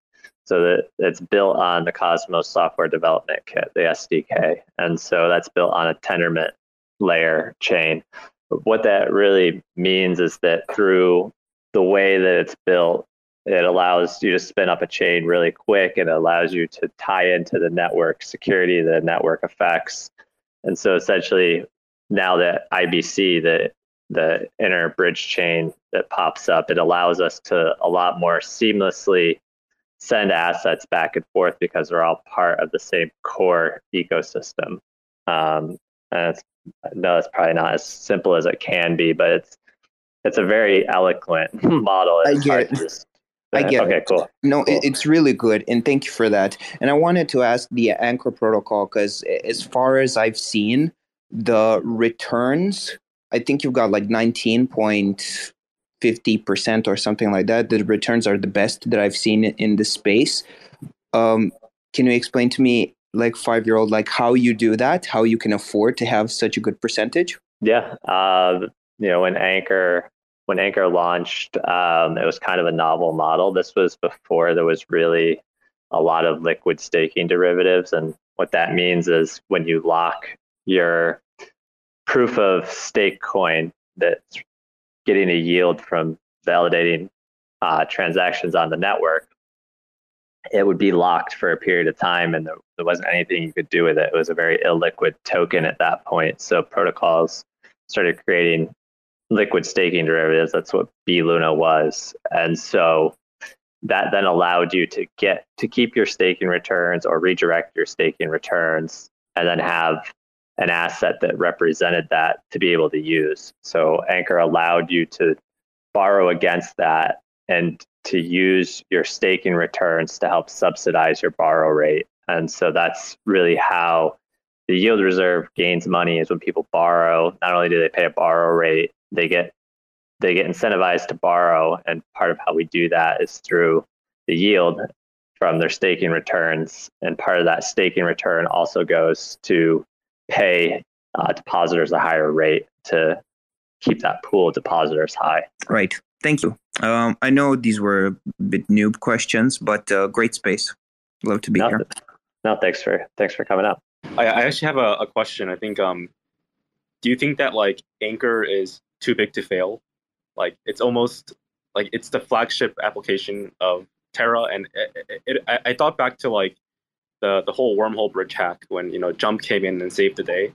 So that it's built on the Cosmos software development kit, the SDK. And so that's built on a tenorment layer chain. But what that really means is that through the way that it's built, it allows you to spin up a chain really quick, and it allows you to tie into the network security, the network effects. And so essentially now that IBC, the inner bridge chain that pops up, it allows us to a lot more seamlessly send assets back and forth because they're all part of the same core ecosystem. And it's probably not as simple as it can be, but it's a very eloquent model. I get it. Okay, cool. It's really good, and thank you for that. And I wanted to ask the Anchor Protocol, because as far as I've seen, the returns, I think you've got like 19.50% or something like that. The returns are the best that I've seen in the space. Can you explain to me, like 5-year-old, like how you do that, how you can afford to have such a good percentage? Yeah. When Anchor launched, it was kind of a novel model. This was before there was really a lot of liquid staking derivatives. And what that means is when you lock your proof of stake coin that's getting a yield from validating transactions on the network, it would be locked for a period of time, and there wasn't anything you could do with it. It was a very illiquid token at that point. So protocols started creating liquid staking derivatives. That's what BLUNA was. And so that then allowed you to get to keep your staking returns or redirect your staking returns, and then have an asset that represented that to be able to use. So Anchor allowed you to borrow against that and to use your staking returns to help subsidize your borrow rate. And so that's really how the yield reserve gains money, is when people borrow. Not only do they pay a borrow rate, they get incentivized to borrow, and part of how we do that is through the yield from their staking returns, and part of that staking return also goes to pay depositors a higher rate to keep that pool of depositors high. Right. Thank you. I know these were a bit noob questions, but great space. Love to be here. No, thanks for coming out. I actually have a question. I think, do you think that like Anchor is too big to fail? Like it's almost like it's the flagship application of Terra, and I thought back to like the whole wormhole bridge hack when, you know, Jump came in and saved the day.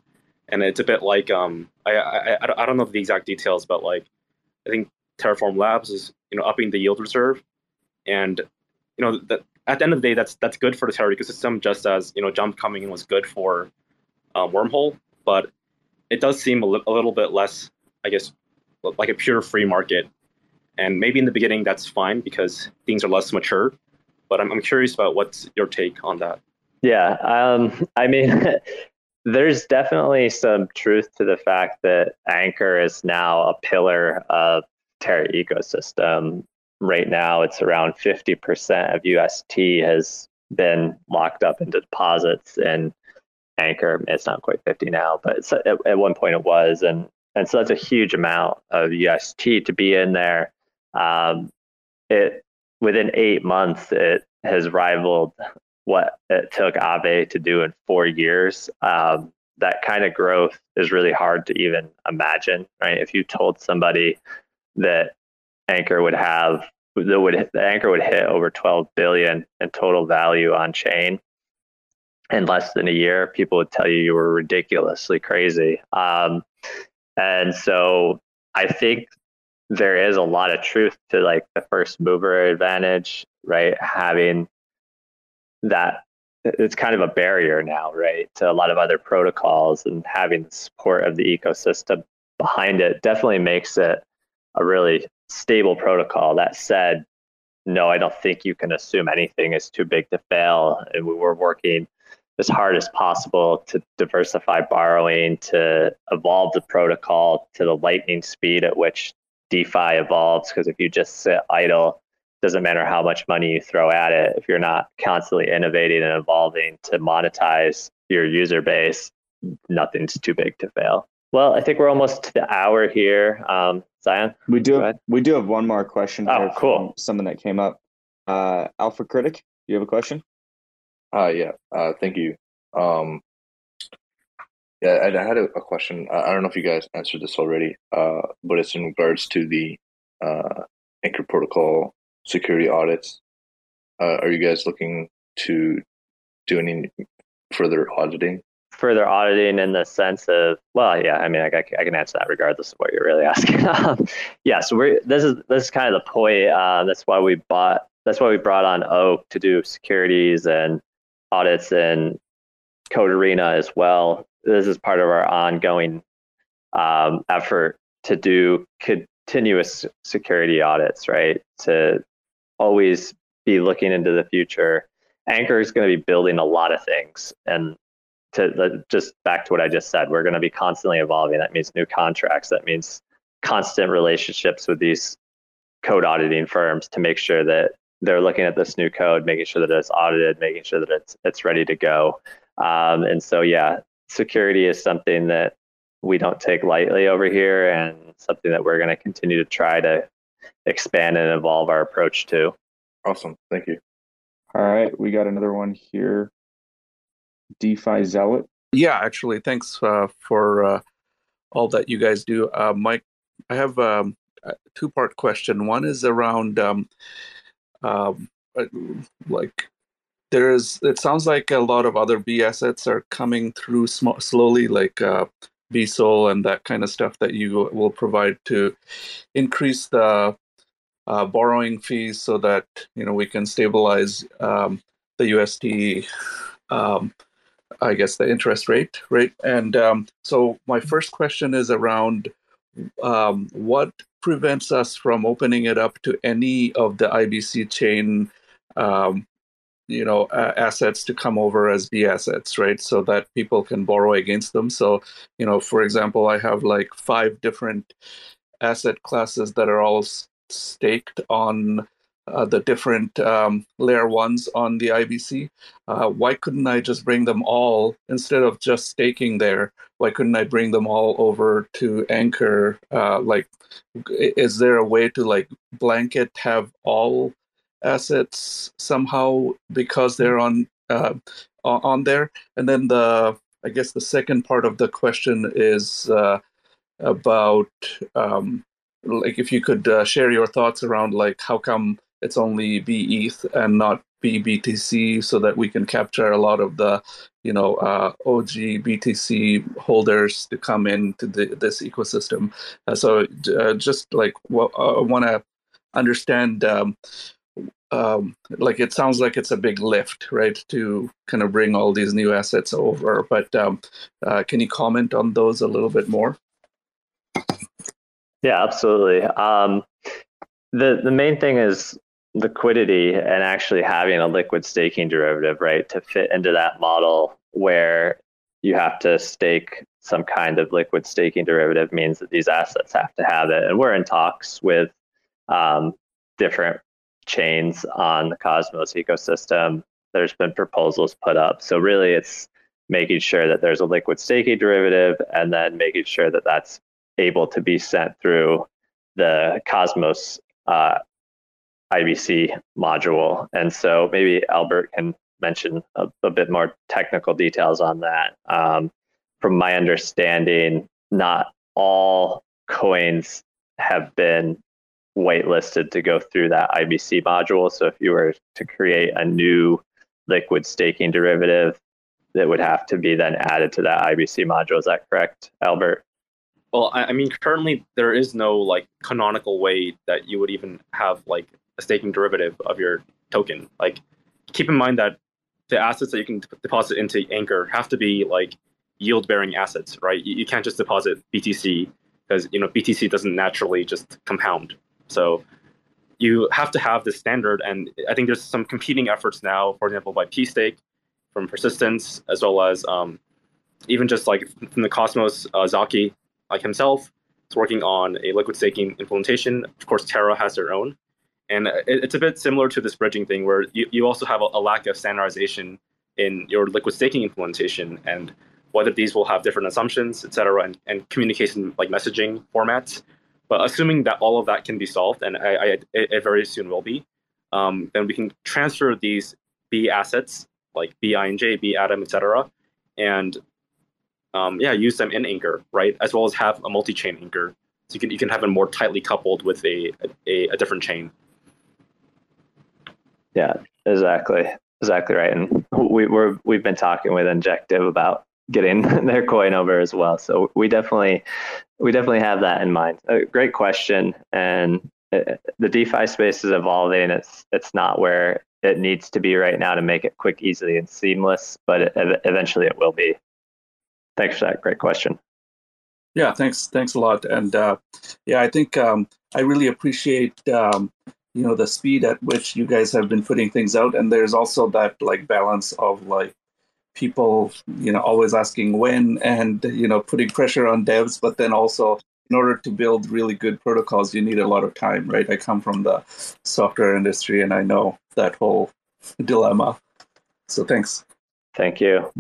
And it's a bit like, I don't know the exact details, but like, I think Terraform Labs is, you know, upping the yield reserve. And, you know, that at the end of the day, that's good for the Terra ecosystem, just as, you know, Jump coming in was good for Wormhole. But it does seem a little bit less, I guess, like a pure free market. And maybe in the beginning, that's fine because things are less mature. But I'm curious about what's your take on that. Yeah, I mean, there's definitely some truth to the fact that Anchor is now a pillar of Terra ecosystem. Right now, it's around 50% of UST has been locked up into deposits in Anchor. It's not quite 50 now, but it's, at one point it was. And so that's a huge amount of UST to be in there. Within 8 months, it has rivaled what it took Aave to do in 4 years. that kind of growth is really hard to even imagine, right? If you told somebody that Anchor would hit over 12 billion in total value on chain in less than a year, people would tell you you were ridiculously crazy. And so I think there is a lot of truth to like the first mover advantage, right? Having that, it's kind of a barrier now, right, to a lot of other protocols, and having the support of the ecosystem behind it definitely makes it a really stable protocol. That said, no, I don't think you can assume anything is too big to fail. And we were working as hard as possible to diversify borrowing, to evolve the protocol to the lightning speed at which DeFi evolves. Because if you just sit idle, doesn't matter how much money you throw at it, if you're not constantly innovating and evolving to monetize your user base, nothing's too big to fail. Well, I think we're almost to the hour here. Zion? We do have one more question. Oh, here, cool. Something that came up. Alpha Critic, you have a question? Yeah. Thank you. I had a question. I don't know if you guys answered this already, but it's in regards to the Anchor Protocol security audits. Are you guys looking to do any further auditing in the sense of, well, yeah, I mean, I can answer that regardless of what you're really asking. Yeah, so this is kind of the point. That's why we brought on Oak to do securities and audits in Code4rena as well. This is part of our ongoing effort to do continuous security audits, right? To always be looking into the future. Anchor is going to be building a lot of things, and to just back to what I just said, we're going to be constantly evolving. That means new contracts. That means constant relationships with these code auditing firms to make sure that they're looking at this new code, making sure that it's audited, making sure that it's ready to go. And so, yeah, security is something that we don't take lightly over here, and something that we're going to continue to try to expand and evolve our approach to. Awesome. Thank you. All right. We got another one here. DeFi Zealot. Yeah, actually, thanks for all that you guys do. Mike, I have a two-part question. One is around, it sounds like a lot of other B assets are coming through slowly, like BSOL and that kind of stuff that you will provide to increase the borrowing fees so that, you know, we can stabilize the UST, I guess the interest rate, right? And so my first question is around what prevents us from opening it up to any of the IBC chain, assets to come over as B assets, right? So that people can borrow against them. So, you know, for example, I have like 5 different asset classes that are all staked on the different layer ones on the IBC. Why couldn't I just bring them all, instead of just staking there, why couldn't I bring them all over to Anchor? Is there a way to blanket have all assets somehow because they're on there? And then I guess the second part of the question is about if you could share your thoughts around how come it's only BETH and not BBTC, so that we can capture a lot of the OG BTC holders to come into this ecosystem. I want to understand. It sounds like it's a big lift, right, to kind of bring all these new assets over. But can you comment on those a little bit more? Yeah, absolutely. The main thing is liquidity, and actually having a liquid staking derivative, right, to fit into that model where you have to stake some kind of liquid staking derivative means that these assets have to have it. And we're in talks with different chains on the Cosmos ecosystem. There's been proposals put up. So really it's making sure that there's a liquid staking derivative, and then making sure that that's able to be sent through the Cosmos IBC module. And so maybe Albert can mention a bit more technical details on that from my understanding, not all coins have been whitelisted to go through that IBC module. So if you were to create a new liquid staking derivative, that would have to be then added to that IBC module. Is that correct, Albert? Well, I mean, currently there is no like canonical way that you would even have like a staking derivative of your token. Like, keep in mind that the assets that you can deposit into Anchor have to be like yield-bearing assets, right? You can't just deposit BTC because, you know, BTC doesn't naturally just compound. So you have to have this standard, and I think there's some competing efforts now, for example, by P-Stake from Persistence, as well as even just like from the Cosmos, Zaki, like himself, is working on a liquid staking implementation. Of course, Terra has their own. And it's a bit similar to this bridging thing where you also have a lack of standardization in your liquid staking implementation and whether these will have different assumptions, et cetera, and communication like messaging formats. But assuming that all of that can be solved, and it very soon will be, then we can transfer these B assets, like BINJ, BAtom, et cetera, and use them in Anchor, right? As well as have a multi-chain Anchor. So you can have it more tightly coupled with a different chain. Yeah, exactly right. And we've been talking with Injective about getting their coin over as well. So we definitely have that in mind. A great question. And the DeFi space is evolving. It's not where it needs to be right now to make it quick, easily, and seamless, but eventually it will be. Thanks for that great question. Yeah, thanks a lot. And I think I really appreciate the speed at which you guys have been putting things out, and there's also that like balance of like people always asking when and putting pressure on devs, but then also in order to build really good protocols, you need a lot of time, right? I come from the software industry and I know that whole dilemma. So thanks. Thank you.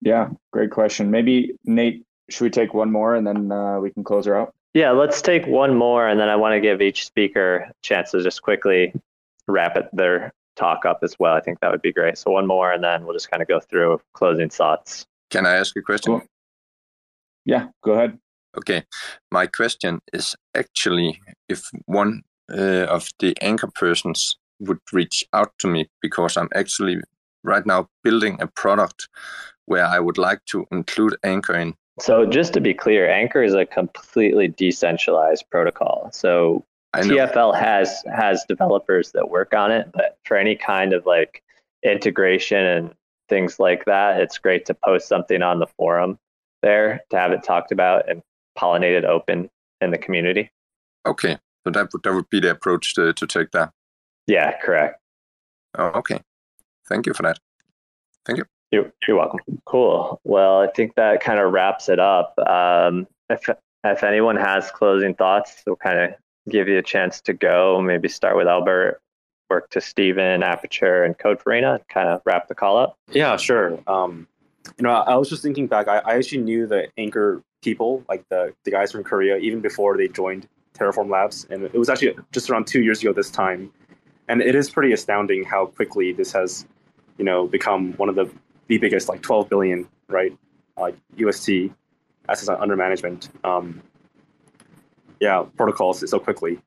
Yeah, great question. Maybe Nate, should we take one more and then we can close her out? Yeah, let's take one more, and then I want to give each speaker a chance to just quickly wrap their talk up as well. I think that would be great. So one more, and then we'll just kind of go through closing thoughts. Can I ask a question? Cool. Yeah, go ahead. Okay. My question is actually if one of the Anchor persons would reach out to me, because I'm actually right now building a product where I would like to include Anchor in. So just to be clear, Anchor is a completely decentralized protocol. So TFL has developers that work on it, but for any kind of like integration and things like that, it's great to post something on the forum there to have it talked about and pollinated open in the community. Okay, so that would be the approach to take that. Yeah, correct. Oh, okay. Thank you for that. Thank you. You're welcome. Cool. Well, I think that kind of wraps it up. If anyone has closing thoughts, we'll kind of give you a chance to go. Maybe start with Albert, work to Steven, Aperture, and Code4rena, and kind of wrap the call up. Yeah, sure. I was just thinking back. I actually knew the Anchor people, like the guys from Korea, even before they joined Terraform Labs. And it was actually just around 2 years ago this time. And it is pretty astounding how quickly this has, become one of the biggest, like 12 billion, right? Like UST assets under management. Protocols so quickly,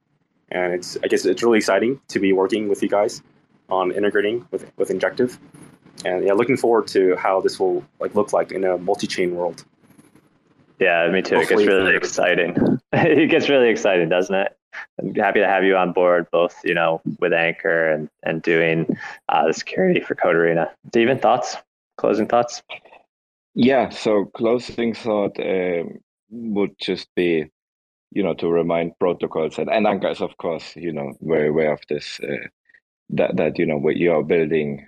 and it's really exciting to be working with you guys on integrating with Injective, and looking forward to how this will look like in a multi-chain world. Yeah, me too. Hopefully it gets really exciting. It gets really exciting, doesn't it? I'm happy to have you on board, both with Anchor and doing the security for Code4rena. Steven, thoughts? Closing thoughts? Yeah, so closing thought would just be, to remind protocols and Anchor is, of course, very aware of this, that what you are building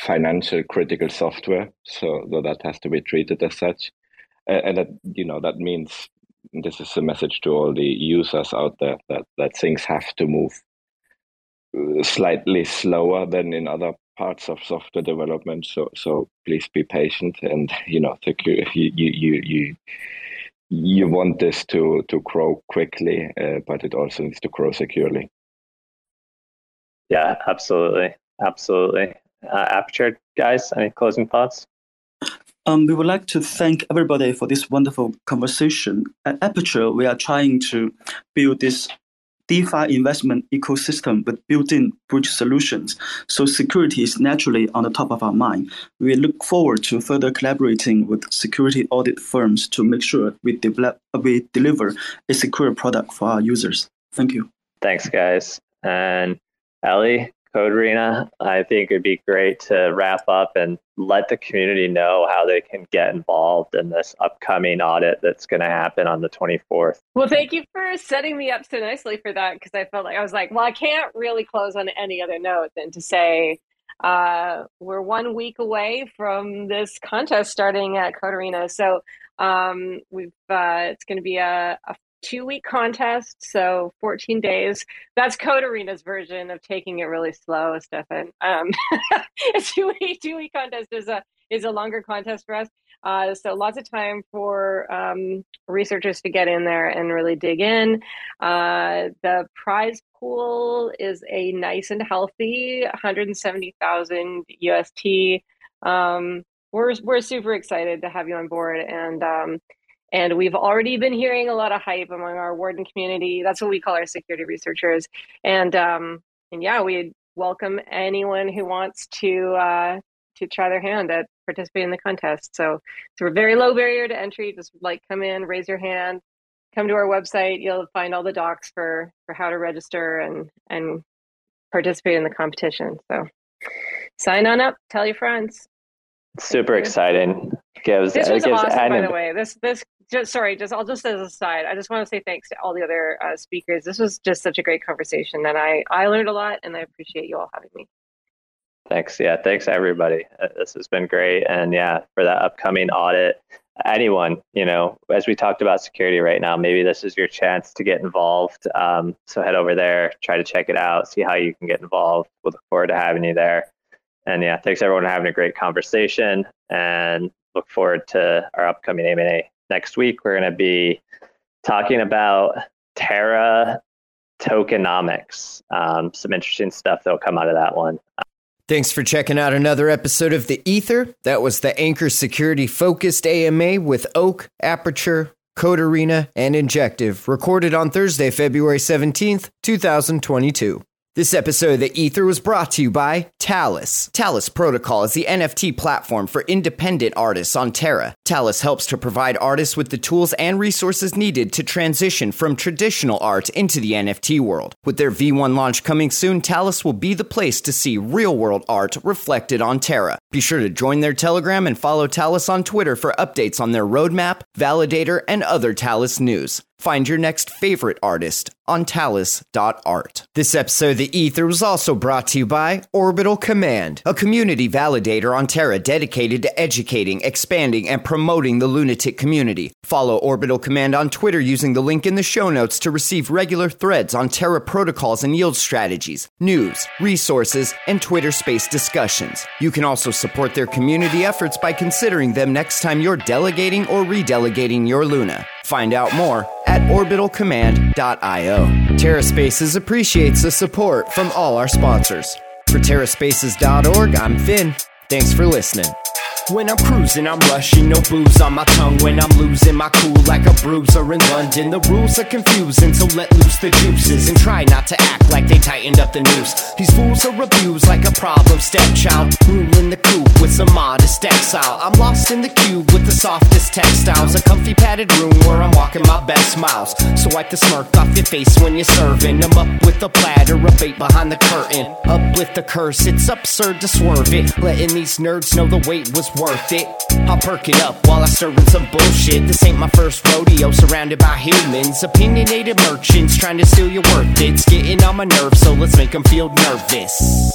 financial critical software, so that has to be treated as such. And that, that means this is a message to all the users out there that things have to move slightly slower than in other parts of software development, so please be patient, and you want this to grow quickly, but it also needs to grow securely. Yeah, absolutely. Aperture, guys, any closing thoughts? We would like to thank everybody for this wonderful conversation. At Aperture, we are trying to build this DeFi investment ecosystem with built-in bridge solutions, so security is naturally on the top of our mind. We look forward to further collaborating with security audit firms to make sure we deliver a secure product for our users. Thank you. Thanks, guys. And Ellie, Code4rena, I think it'd be great to wrap up and let the community know how they can get involved in this upcoming audit that's going to happen on the 24th. Well, thank you for setting me up so nicely for that, because I felt like I was like, well, I can't really close on any other note than to say we're 1 week away from this contest starting at Code4rena. So it's going to be a 2-week contest, so 14 days. That's Code4rena's version of taking it really slow, Stefan. A two-week contest is a longer contest for us. So lots of time for researchers to get in there and really dig in. The prize pool is a nice and healthy 170,000 UST. We're super excited to have you on board, and we've already been hearing a lot of hype among our warden community. That's what we call our security researchers. And yeah, we welcome anyone who wants to try their hand at participating in the contest. So we're very low barrier to entry. Just like come in, raise your hand, come to our website. You'll find all the docs for how to register and participate in the competition. So sign on up, tell your friends. Super exciting. This was awesome, by the way. I'll just as an aside, I just want to say thanks to all the other speakers. This was just such a great conversation that I learned a lot, and I appreciate you all having me. Thanks. Yeah, thanks everybody. This has been great. And yeah, for that upcoming audit, anyone, as we talked about security right now, maybe this is your chance to get involved. So head over there, try to check it out, see how you can get involved. We'll look forward to having you there. And yeah, thanks everyone for having a great conversation, and look forward to our upcoming M&A next week. We're going to be talking about Terra tokenomics. Some interesting stuff that'll come out of that one. Thanks for checking out another episode of The Ether. That was the Anchor Security Focused AMA with Oak, Aperture, Code4rena, and Injective, recorded on Thursday, February 17th, 2022. This episode of The Ether was brought to you by Talis. Talis Protocol is the NFT platform for independent artists on Terra. Talis helps to provide artists with the tools and resources needed to transition from traditional art into the NFT world. With their V1 launch coming soon, Talis will be the place to see real-world art reflected on Terra. Be sure to join their Telegram and follow Talis on Twitter for updates on their roadmap, validator, and other Talis news. Find your next favorite artist on talis.art. This episode of The Ether was also brought to you by Orbital Command, a community validator on Terra dedicated to educating, expanding, and promoting the lunatic community. Follow Orbital Command on Twitter using the link in the show notes to receive regular threads on Terra protocols and yield strategies, news, resources, and Twitter space discussions. You can also support their community efforts by considering them next time you're delegating or redelegating your Luna. Find out more at orbitalcommand.io. TerraSpaces appreciates the support from all our sponsors. For TerraSpaces.org, I'm Finn. Thanks for listening. When I'm cruising, I'm rushing, no booze on my tongue. When I'm losing my cool like a bruiser in London, the rules are confusing, so let loose the juices and try not to act like they tightened up the noose. These fools are abused like a problem stepchild, ruling the coupe with some modest exile. I'm lost in the cube with the softest textiles, a comfy padded room where I'm walking my best miles. So wipe the smirk off your face when you're serving. I'm up with a platter of bait behind the curtain. Up with the curse, it's absurd to swerve it, letting these nerds know the wait was worth it. I'll perk it up while I stir in some bullshit. This ain't my first rodeo, surrounded by humans, opinionated merchants trying to steal your worth. It's getting on my nerves, so let's make them feel nervous.